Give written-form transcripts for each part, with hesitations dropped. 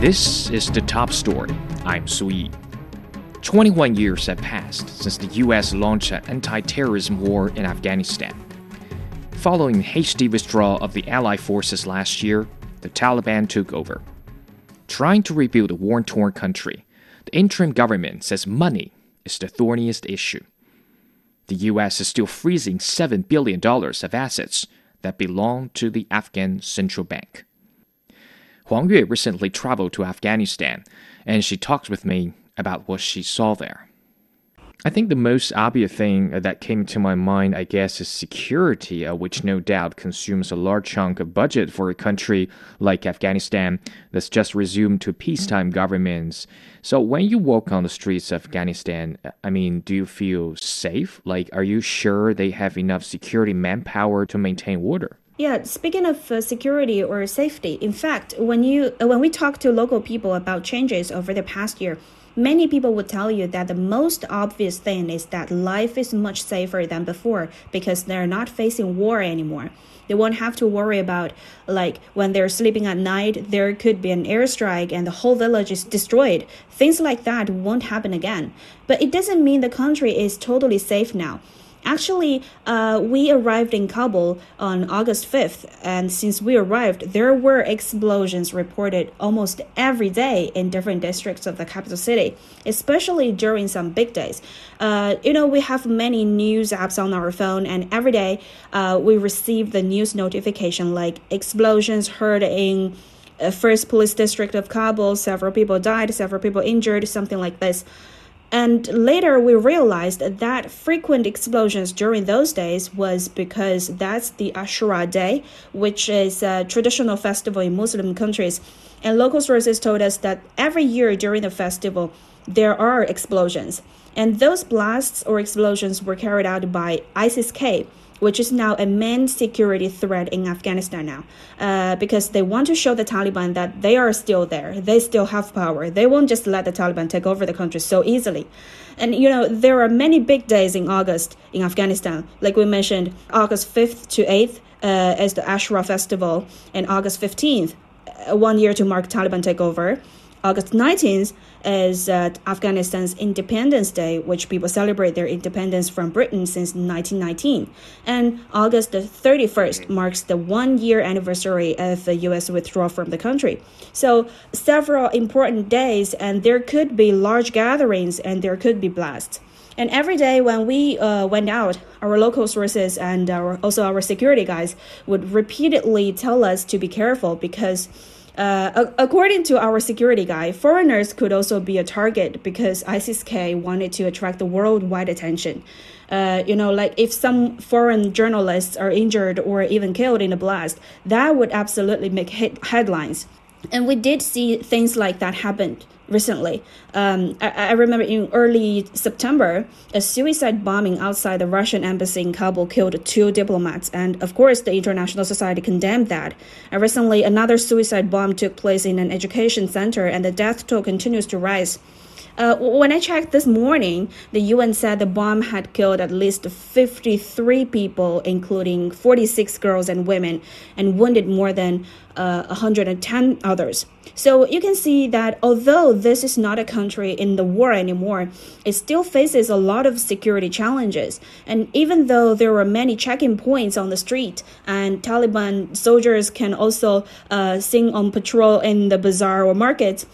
This is the top story. I'm Su Yi. 21 years have passed since the U.S. launched an anti-terrorism war in Afghanistan. Following the hasty withdrawal of the Allied forces last year, the Taliban took over. Trying to rebuild a war-torn country, the interim government says money is the thorniest issue. The U.S. is still freezing $7 billion of assets that belong to the Afghan Central Bank. Huang Yue recently traveled to Afghanistan, and she talked with me about what she saw there. I think the most obvious thing that came to my mind, I guess, is security, which no doubt consumes a large chunk of budget for a country like Afghanistan that's just resumed to peacetime governments. So when you walk on the streets of Afghanistan, do you feel safe? Like, are you sure they have enough security manpower to maintain order? Yeah, speaking of security or safety, in fact, when we talk to local people about changes over the past year, many people would tell you that the most obvious thing is that life is much safer than before because they're not facing war anymore. They won't have to worry about, like, when they're sleeping at night, there could be an airstrike and the whole village is destroyed. Things like that won't happen again. But it doesn't mean the country is totally safe now. Actually, we arrived in Kabul on August 5th, and since we arrived, there were explosions reported almost every day in different districts of the capital city, especially during some big days. We have many news apps on our phone, and every day we receive the news notification like explosions heard in first police district of Kabul, several people died, several people injured, something like this. And later we realized that frequent explosions during those days was because that's the Ashura day, which is a traditional festival in Muslim countries. And local sources told us that every year during the festival, there are explosions. And those blasts or explosions were carried out by ISIS-K, which is now a main security threat in Afghanistan now, because they want to show the Taliban that they are still there. They still have power. They won't just let the Taliban take over the country so easily. And, there are many big days in August in Afghanistan. Like we mentioned, August 5th to 8th as the Ashura festival, and August 15th, 1 year to mark Taliban takeover. August 19th is Afghanistan's Independence Day, which people celebrate their independence from Britain since 1919. And August 31st marks the 1 year anniversary of the U.S. withdrawal from the country. So several important days, and there could be large gatherings and there could be blasts. And every day when we went out, our local sources and also our security guys would repeatedly tell us to be careful because according to our security guy, foreigners could also be a target because ISIS-K wanted to attract the worldwide attention. If some foreign journalists are injured or even killed in a blast, that would absolutely make headlines. And we did see things like that happen recently. I remember in early September, a suicide bombing outside the Russian embassy in Kabul killed two diplomats. And of course, the international society condemned that. And recently, another suicide bomb took place in an education center, and the death toll continues to rise. When I checked this morning, the UN said the bomb had killed at least 53 people, including 46 girls and women, and wounded more than 110 others. So you can see that although this is not a country in the war anymore, it still faces a lot of security challenges. And even though there were many check-in points on the street, and Taliban soldiers can also sing on patrol in the bazaar or markets,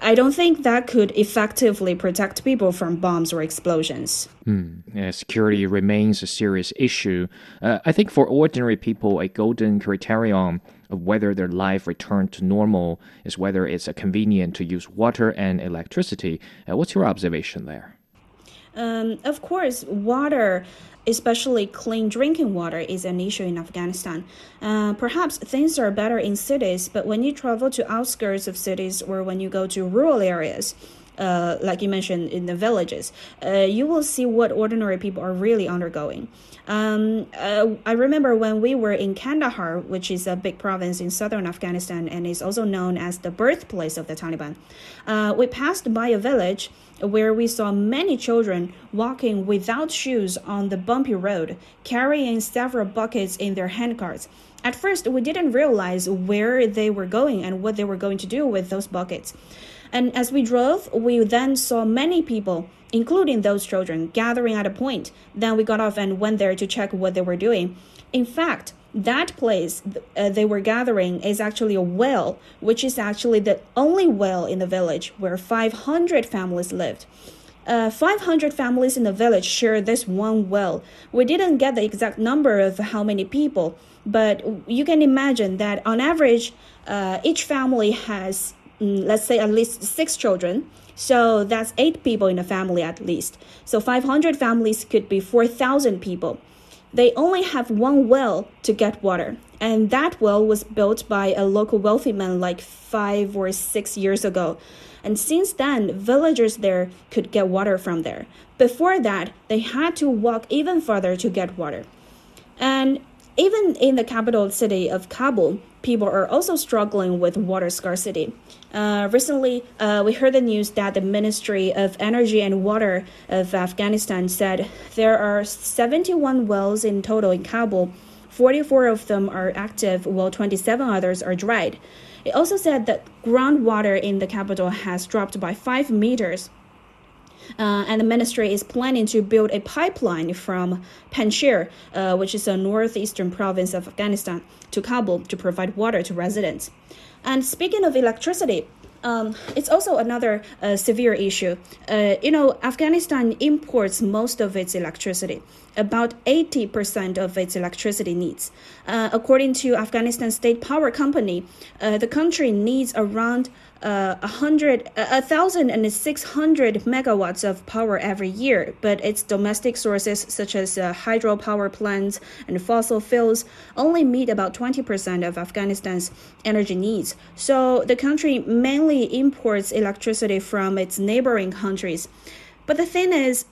I don't think that could effectively protect people from bombs or explosions. Security remains a serious issue. I think for ordinary people, a golden criterion of whether their life returned to normal is whether it's convenient to use water and electricity. What's your observation there? Of course, water, especially clean drinking water, is an issue in Afghanistan. Perhaps things are better in cities, but when you travel to outskirts of cities or when you go to rural areas, like you mentioned in the villages, you will see what ordinary people are really undergoing. I remember when we were in Kandahar, which is a big province in southern Afghanistan and is also known as the birthplace of the Taliban. We passed by a village where we saw many children walking without shoes on the bumpy road, carrying several buckets in their handcarts. At first, we didn't realize where they were going and what they were going to do with those buckets. And as we drove, we then saw many people, including those children, gathering at a point. Then we got off and went there to check what they were doing. In fact, that place they were gathering is actually a well, which is actually the only well in the village where 500 families lived. 500 families in the village share this one well. We didn't get the exact number of how many people, but you can imagine that on average, each family has, let's say, at least 6 children. So that's 8 people in a family at least. So 500 families could be 4,000 people. They only have one well to get water. And that well was built by a local wealthy man like 5 or 6 years ago. And since then, villagers there could get water from there. Before that, they had to walk even further to get water. And even in the capital city of Kabul, people are also struggling with water scarcity. Recently, we heard the news that the Ministry of Energy and Water of Afghanistan said there are 71 wells in total in Kabul. 44 of them are active, while 27 others are dried. It also said that groundwater in the capital has dropped by 5 meters. And the ministry is planning to build a pipeline from Panjshir, which is a northeastern province of Afghanistan, to Kabul to provide water to residents. And speaking of electricity, it's also another severe issue. Afghanistan imports most of its electricity, about 80% of its electricity needs. According to Afghanistan State Power Company, the country needs around 1,600 megawatts of power every year, but its domestic sources such as hydropower plants and fossil fuels only meet about 20% of Afghanistan's energy needs. So the country mainly imports electricity from its neighboring countries. But the thing is,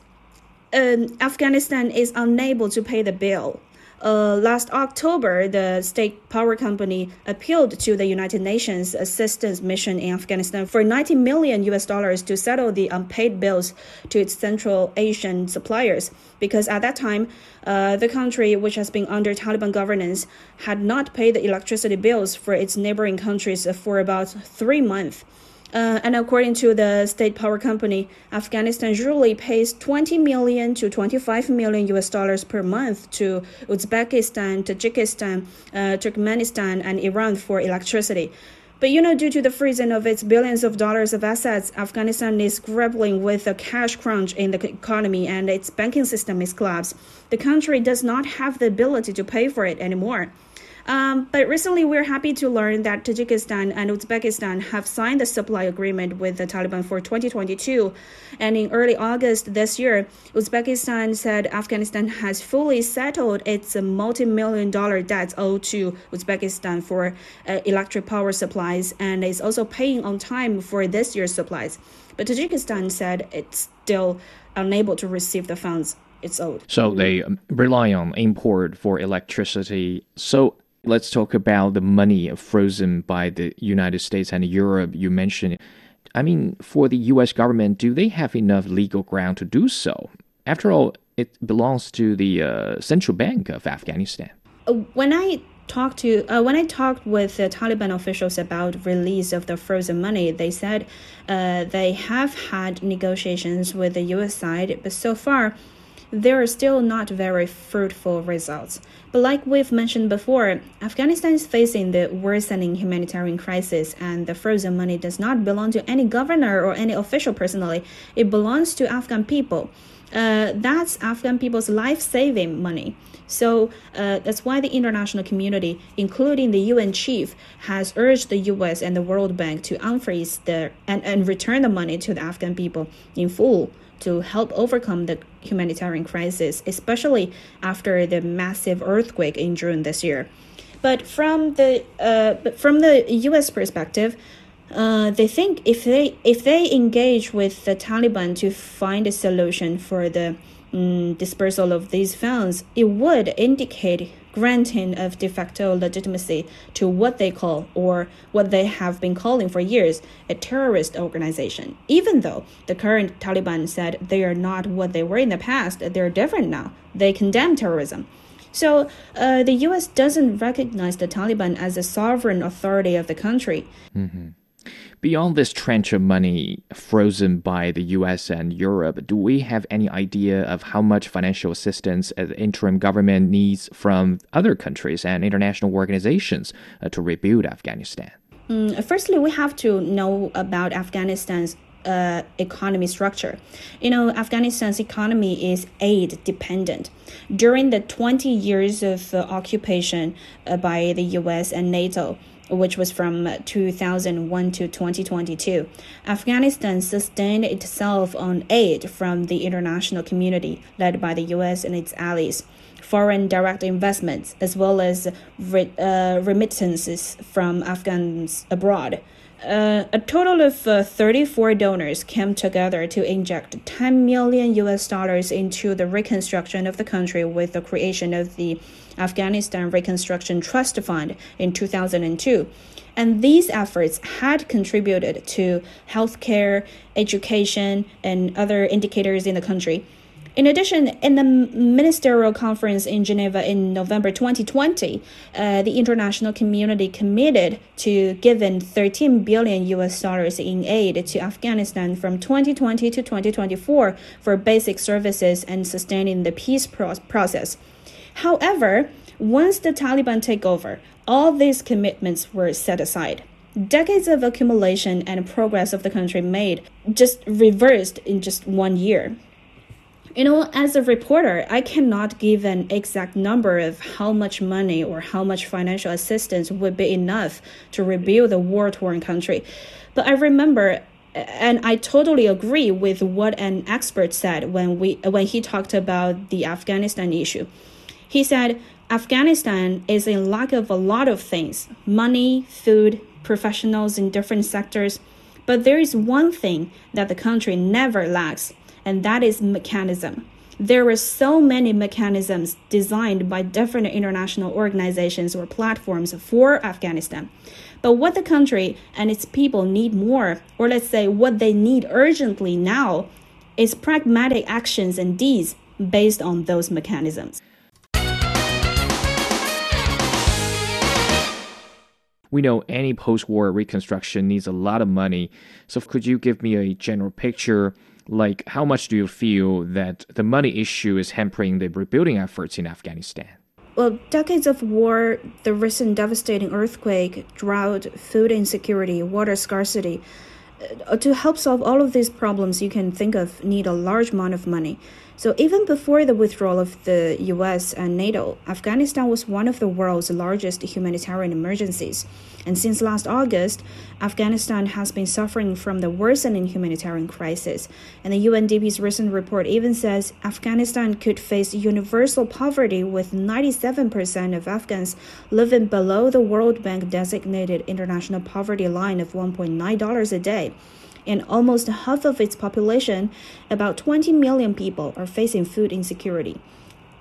Afghanistan is unable to pay the bill. Last October, the state power company appealed to the United Nations Assistance Mission in Afghanistan for $90 million to settle the unpaid bills to its Central Asian suppliers, because at that time, the country, which has been under Taliban governance, had not paid the electricity bills for its neighboring countries for about 3 months. And according to the state power company, Afghanistan usually pays $20 million to $25 million per month to Uzbekistan, Tajikistan, Turkmenistan, and Iran for electricity. But due to the freezing of its billions of dollars of assets, Afghanistan is grappling with a cash crunch in the economy, and its banking system is collapsed. The country does not have the ability to pay for it anymore. But recently, we're happy to learn that Tajikistan and Uzbekistan have signed a supply agreement with the Taliban for 2022. And in early August this year, Uzbekistan said Afghanistan has fully settled its multi-million-dollar debts owed to Uzbekistan for electric power supplies, and is also paying on time for this year's supplies. But Tajikistan said it's still unable to receive the funds it's owed. So they rely on import for electricity. So let's talk about the money frozen by the United States and Europe you mentioned. I mean, for the U.S. government, do they have enough legal ground to do so? After all, it belongs to the Central Bank of Afghanistan. When I talked with the Taliban officials about release of the frozen money, they said they have had negotiations with the U.S. side, but so far, there are still not very fruitful results. But like we've mentioned before, Afghanistan is facing the worsening humanitarian crisis, and the frozen money does not belong to any governor or any official personally. It belongs to Afghan people. That's Afghan people's life-saving money. So that's why the international community, including the UN chief, has urged the US and the World Bank to unfreeze and return the money to the Afghan people in full, to help overcome the humanitarian crisis, especially after the massive earthquake in June this year. But from the U.S. perspective, they think if they engage with the Taliban to find a solution for the dispersal of these funds, it would indicate granting of de facto legitimacy to what they call, or what they have been calling for years, a terrorist organization. Even though the current Taliban said they are not what they were in the past, they're different now. They condemn terrorism. So the U.S. doesn't recognize the Taliban as the sovereign authority of the country. Mm-hmm. Beyond this trench of money frozen by the U.S. and Europe, do we have any idea of how much financial assistance the interim government needs from other countries and international organizations to rebuild Afghanistan? Firstly, we have to know about Afghanistan's economy structure. You know, Afghanistan's economy is aid dependent. During the 20 years of occupation by the U.S. and NATO, which was from 2001 to 2022, Afghanistan sustained itself on aid from the international community led by the U.S. and its allies, foreign direct investments, as well as remittances from Afghans abroad. A total of 34 donors came together to inject $10 million into the reconstruction of the country with the creation of the Afghanistan Reconstruction Trust Fund in 2002. And these efforts had contributed to healthcare, education, and other indicators in the country. In addition, in the ministerial conference in Geneva in November 2020, the international community committed to giving $13 billion in aid to Afghanistan from 2020 to 2024 for basic services and sustaining the peace process. However, once the Taliban take over, all these commitments were set aside. Decades of accumulation and progress of the country made just reversed in just 1 year. You know, as a reporter, I cannot give an exact number of how much money or how much financial assistance would be enough to rebuild the war-torn country. But I remember, and I totally agree with what an expert said when he talked about the Afghanistan issue. He said, Afghanistan is in lack of a lot of things, money, food, professionals in different sectors. But there is one thing that the country never lacks, and that is mechanism. There were so many mechanisms designed by different international organizations or platforms for Afghanistan. But what the country and its people need more, or let's say what they need urgently now, is pragmatic actions and deeds based on those mechanisms. We know any post-war reconstruction needs a lot of money. So could you give me a general picture? Like, how much do you feel that the money issue is hampering the rebuilding efforts in Afghanistan? Well, decades of war, the recent devastating earthquake, drought, food insecurity, water scarcity. To help solve all of these problems you can think of need a large amount of money. So even before the withdrawal of the US and NATO, Afghanistan was one of the world's largest humanitarian emergencies. And since last August, Afghanistan has been suffering from the worsening humanitarian crisis. And the UNDP's recent report even says Afghanistan could face universal poverty, with 97% of Afghans living below the World Bank designated international poverty line of $1.9 a day. And almost half of its population, about 20 million people, are facing food insecurity.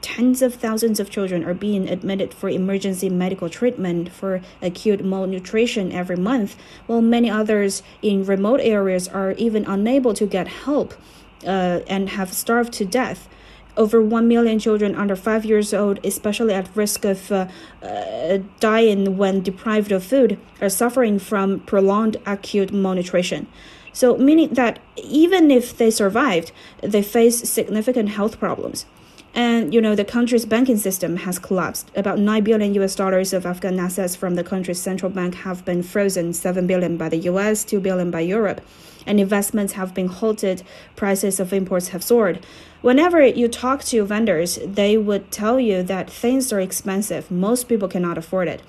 Tens of thousands of children are being admitted for emergency medical treatment for acute malnutrition every month, while many others in remote areas are even unable to get help and have starved to death. Over 1 million children under 5 years old, especially at risk of dying when deprived of food, are suffering from prolonged acute malnutrition. So meaning that even if they survived, they face significant health problems. And, you know, the country's banking system has collapsed. About $9 billion of Afghan assets from the country's central bank have been frozen, $7 billion by the US, $2 billion by Europe. And investments have been halted. Prices of imports have soared. Whenever you talk to vendors, they would tell you that things are expensive. Most people cannot afford it.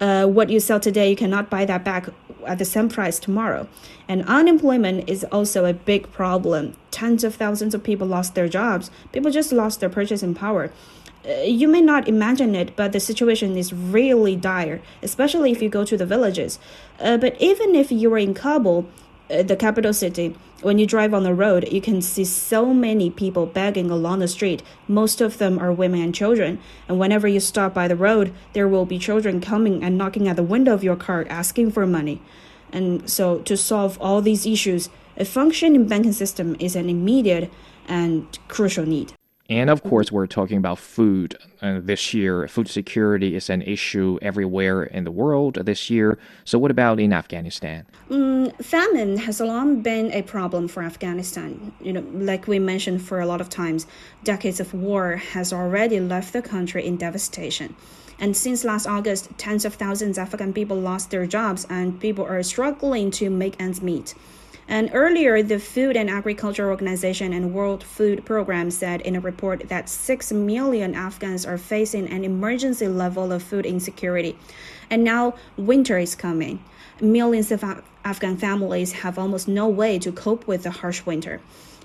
What you sell today, you cannot buy that back at the same price tomorrow. And unemployment is also a big problem. Tens of thousands of people lost their jobs. People just lost their purchasing power. You may not imagine it, but the situation is really dire, especially if you go to the villages. But even if you were in Kabul, the capital city, when you drive on the road, you can see so many people begging along the street. Most of them are women and children. And whenever you stop by the road, there will be children coming and knocking at the window of your car asking for money. And so to solve all these issues, a functioning banking system is an immediate and crucial need. And of course, we're talking about food this year. Food security is an issue everywhere in the world this year. So what about in Afghanistan? Famine has long been a problem for Afghanistan. You know, like we mentioned for a lot of times, decades of war has already left the country in devastation. And since last August, tens of thousands of Afghan people lost their jobs and people are struggling to make ends meet. And earlier, the Food and Agriculture Organization and World Food Program said in a report that 6 million Afghans are facing an emergency level of food insecurity. And now winter is coming. Millions of Afghan families have almost no way to cope with the harsh winter.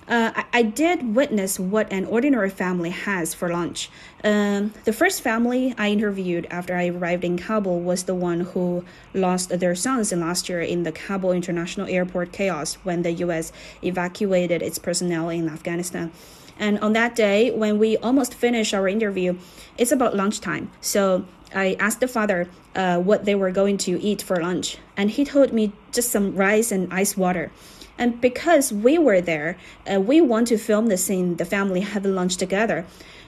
I did witness what an ordinary family has for lunch. The first family I interviewed after I arrived in Kabul was the one who lost their sons last year in the Kabul International Airport chaos when the U.S. evacuated its personnel in Afghanistan. And on that day, when we almost finished our interview, it's about lunchtime. So I asked the father what they were going to eat for lunch. And he told me just some rice and ice water. And because we were there, we want to film the scene, the family having lunch together.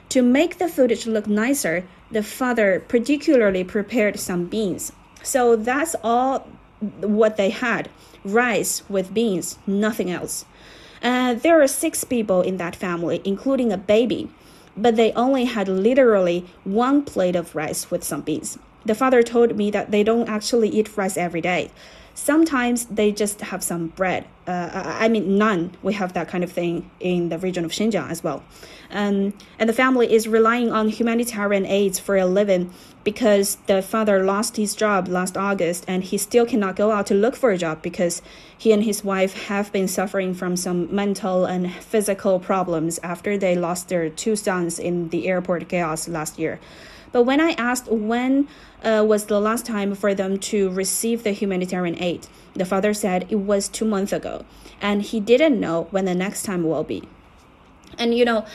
To make the footage look nicer, the father particularly prepared some beans. So that's all what they had, rice with beans, nothing else. There are 6 people in that family, including a baby, but they only had literally 1 plate of rice with some beans. The father told me that they don't actually eat rice every day. Sometimes they just have some bread. Naan. We have that kind of thing in the region of Xinjiang as well. And the family is relying on humanitarian aids for a living because the father lost his job last August and he still cannot go out to look for a job because he and his wife have been suffering from some mental and physical problems after they lost their 2 sons in the airport chaos last year. But when I asked when was the last time for them to receive the humanitarian aid, the father said it was 2 months ago, and he didn't know when the next time will be. And you know,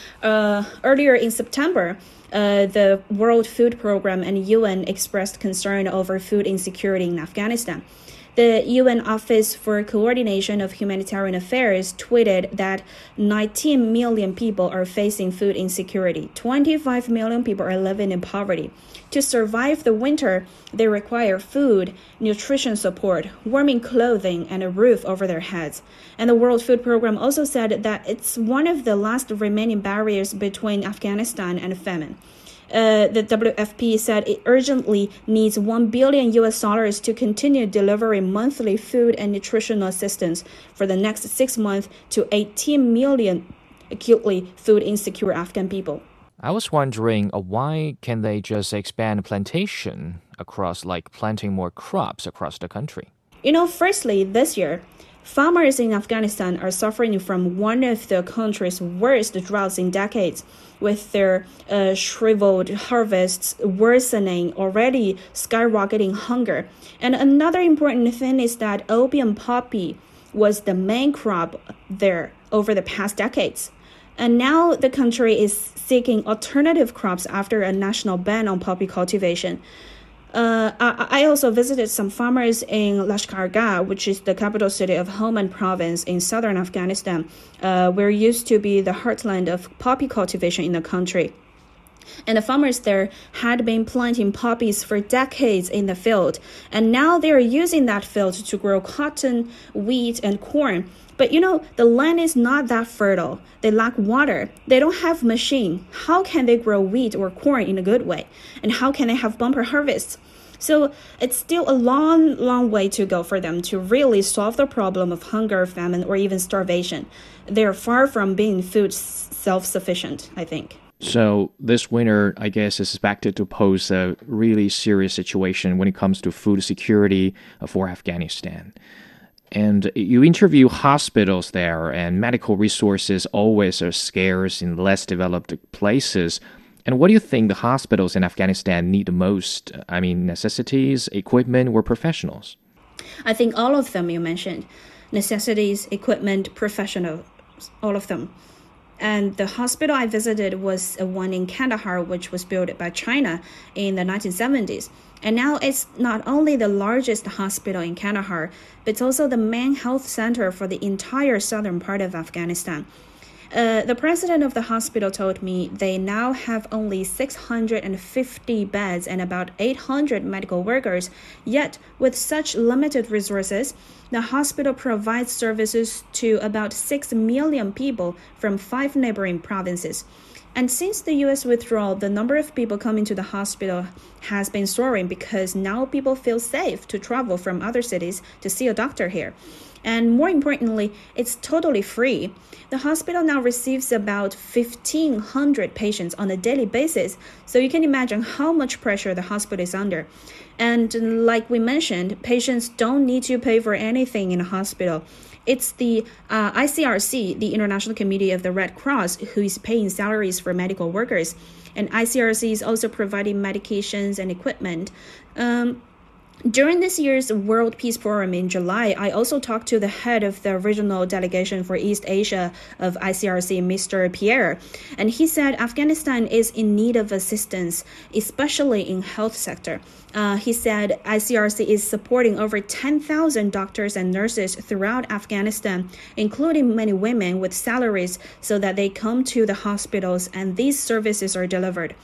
earlier in September, the World Food Program and UN expressed concern over food insecurity in Afghanistan. The UN Office for Coordination of Humanitarian Affairs tweeted that 19 million people are facing food insecurity. 25 million people are living in poverty. To survive the winter, they require food, nutrition support, warming clothing, and a roof over their heads. And the World Food Program also said that it's one of the last remaining barriers between Afghanistan and famine. The WFP said it urgently needs $1 billion to continue delivering monthly food and nutritional assistance for the next 6 months to 18 million acutely food insecure Afghan people. I was wondering why can they just expand plantation across, like planting more crops across the country? You know, firstly, this year, farmers in Afghanistan are suffering from one of the country's worst droughts in decades, with their shriveled harvests worsening already skyrocketing hunger. And another important thing is that opium poppy was the main crop there over the past decades. And now the country is seeking alternative crops after a national ban on poppy cultivation. I also visited some farmers in Lashkargah, which is the capital city of Helmand province in southern Afghanistan, where used to be the heartland of poppy cultivation in the country. And the farmers there had been planting poppies for decades in the field, and now they are using that field to grow cotton, wheat, and corn. But you know, the land is not that fertile. They lack water. They don't have machine. How can they grow wheat or corn in a good way? And how can they have bumper harvests? So it's still a long, long way to go for them to really solve the problem of hunger, famine, or even starvation. They are far from being food self-sufficient, I think. So this winter, I guess, is expected to pose a really serious situation when it comes to food security for Afghanistan. And you interview hospitals there, and medical resources always are scarce in less developed places. And what do you think the hospitals in Afghanistan need the most? I mean, necessities, equipment, or professionals? I think all of them you mentioned. Necessities, equipment, professionals, all of them. And the hospital I visited was one in Kandahar, which was built by China in the 1970s. And now it's not only the largest hospital in Kandahar, but it's also the main health center for the entire southern part of Afghanistan. The president of the hospital told me they now have only 650 beds and about 800 medical workers. Yet, with such limited resources, the hospital provides services to about 6 million people from 5 neighboring provinces. And since the U.S. withdrawal, the number of people coming to the hospital has been soaring because now people feel safe to travel from other cities to see a doctor here. And more importantly, it's totally free. The hospital now receives about 1,500 patients on a daily basis, so you can imagine how much pressure the hospital is under. And like we mentioned, patients don't need to pay for anything in a hospital. It's the ICRC, the International Committee of the Red Cross, who is paying salaries for medical workers. And ICRC is also providing medications and equipment. During this year's World Peace Forum in July, I also talked to the head of the regional delegation for East Asia of ICRC, Mr. Pierre, and he said Afghanistan is in need of assistance, especially in health sector. He said ICRC is supporting over 10,000 doctors and nurses throughout Afghanistan, including many women with salaries, so that they come to the hospitals and these services are delivered.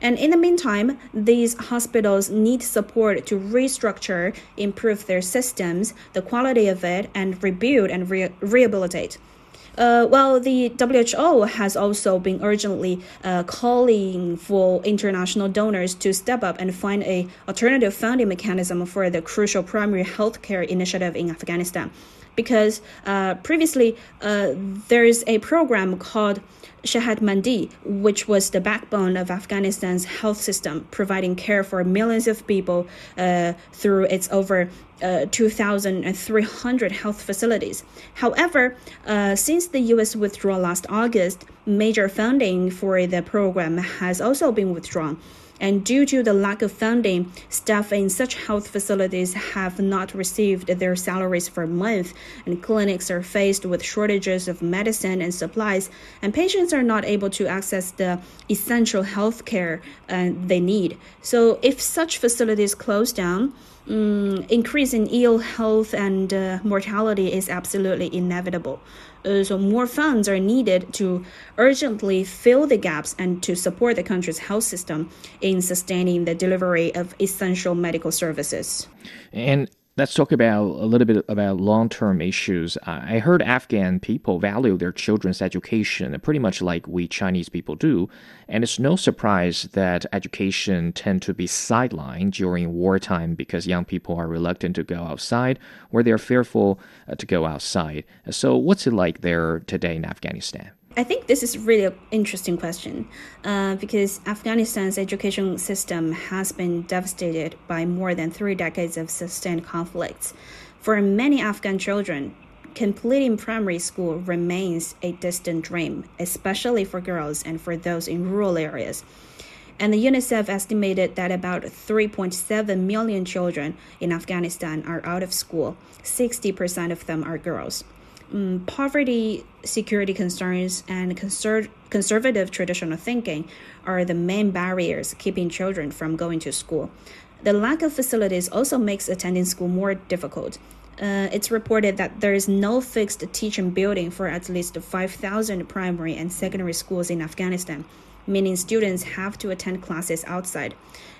And in the meantime, these hospitals need support to restructure, improve their systems, the quality of it, and rebuild and rehabilitate. Well, the WHO has also been urgently calling for international donors to step up and find an alternative funding mechanism for the crucial primary healthcare initiative in Afghanistan. Because previously, there is a program called Sehatmandi, which was the backbone of Afghanistan's health system, providing care for millions of people through its over 2,300 health facilities. However, since the U.S. withdrawal last August, major funding for the program has also been withdrawn. And due to the lack of funding, staff in such health facilities have not received their salaries for a month, and clinics are faced with shortages of medicine and supplies, and patients are not able to access the essential health care they need. So if such facilities close down, increase in ill health and mortality is absolutely inevitable. So more funds are needed to urgently fill the gaps and to support the country's health system in sustaining the delivery of essential medical services. And let's talk about a little bit about long-term issues. I heard Afghan people value their children's education pretty much like we Chinese people do, and it's no surprise that education tend to be sidelined during wartime because young people are reluctant to go outside or they're fearful to go outside. So what's it like there today in Afghanistan? I think this is really an interesting question because Afghanistan's education system has been devastated by more than 3 decades of sustained conflicts. For many Afghan children, completing primary school remains a distant dream, especially for girls and for those in rural areas. And the UNICEF estimated that about 3.7 million children in Afghanistan are out of school. 60% of them are girls. Poverty, security concerns, and conservative traditional thinking are the main barriers keeping children from going to school. The lack of facilities also makes attending school more difficult. It's reported that there is no fixed teaching building for at least 5,000 primary and secondary schools in Afghanistan, meaning students have to attend classes outside.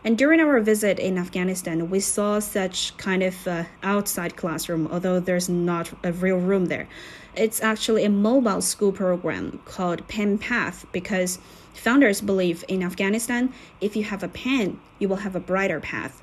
And during our visit in Afghanistan, we saw such kind of outside classroom, although there's not a real room there. It's actually a mobile school program called Pen Path, because founders believe in Afghanistan, if you have a pen, you will have a brighter path.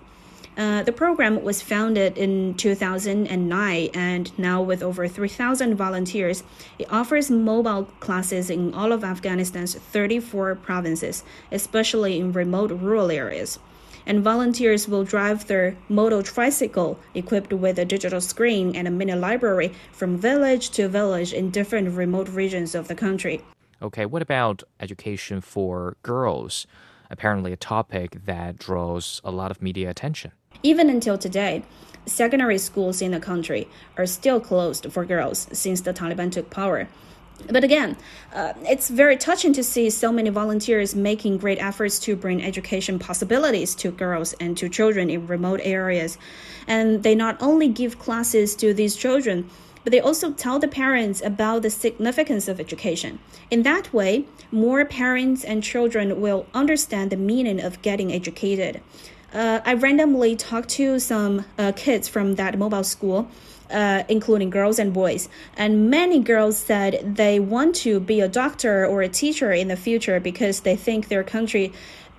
The program was founded in 2009, and now with over 3,000 volunteers, it offers mobile classes in all of Afghanistan's 34 provinces, especially in remote rural areas. And volunteers will drive their motor tricycle equipped with a digital screen and a mini library from village to village in different remote regions of the country. Okay, what about education for girls? Apparently a topic that draws a lot of media attention. Even until today, secondary schools in the country are still closed for girls since the Taliban took power. But again, it's very touching to see so many volunteers making great efforts to bring education possibilities to girls and to children in remote areas. And they not only give classes to these children, but they also tell the parents about the significance of education. In that way, more parents and children will understand the meaning of getting educated. I randomly talked to some kids from that mobile school, including girls and boys, and many girls said they want to be a doctor or a teacher in the future because they think their country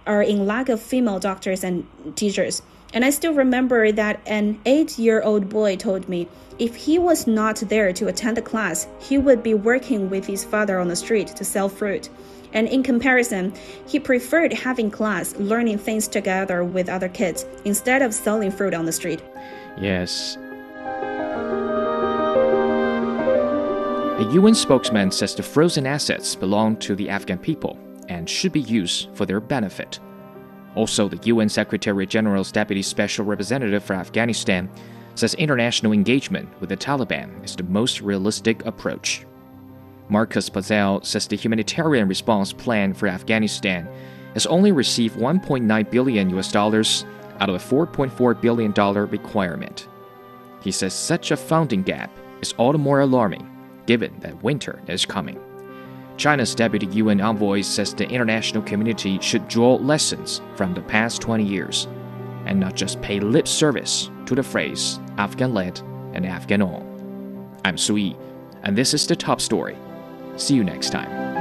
are in lack of female doctors and teachers. And I still remember that an 8-year-old boy told me if he was not there to attend the class, he would be working with his father on the street to sell fruit. And in comparison, he preferred having class, learning things together with other kids, instead of selling fruit on the street. Yes. A UN spokesman says the frozen assets belong to the Afghan people and should be used for their benefit. Also, the UN Secretary General's Deputy Special Representative for Afghanistan says international engagement with the Taliban is the most realistic approach. Marcus Pazell says the humanitarian response plan for Afghanistan has only received $1.9 billion out of a $4.4 billion requirement. He says such a funding gap is all the more alarming, given that winter is coming. China's deputy UN envoy says the international community should draw lessons from the past 20 years and not just pay lip service to the phrase Afghan-led and Afghan-all. I'm Sui, and this is the top story. See you next time.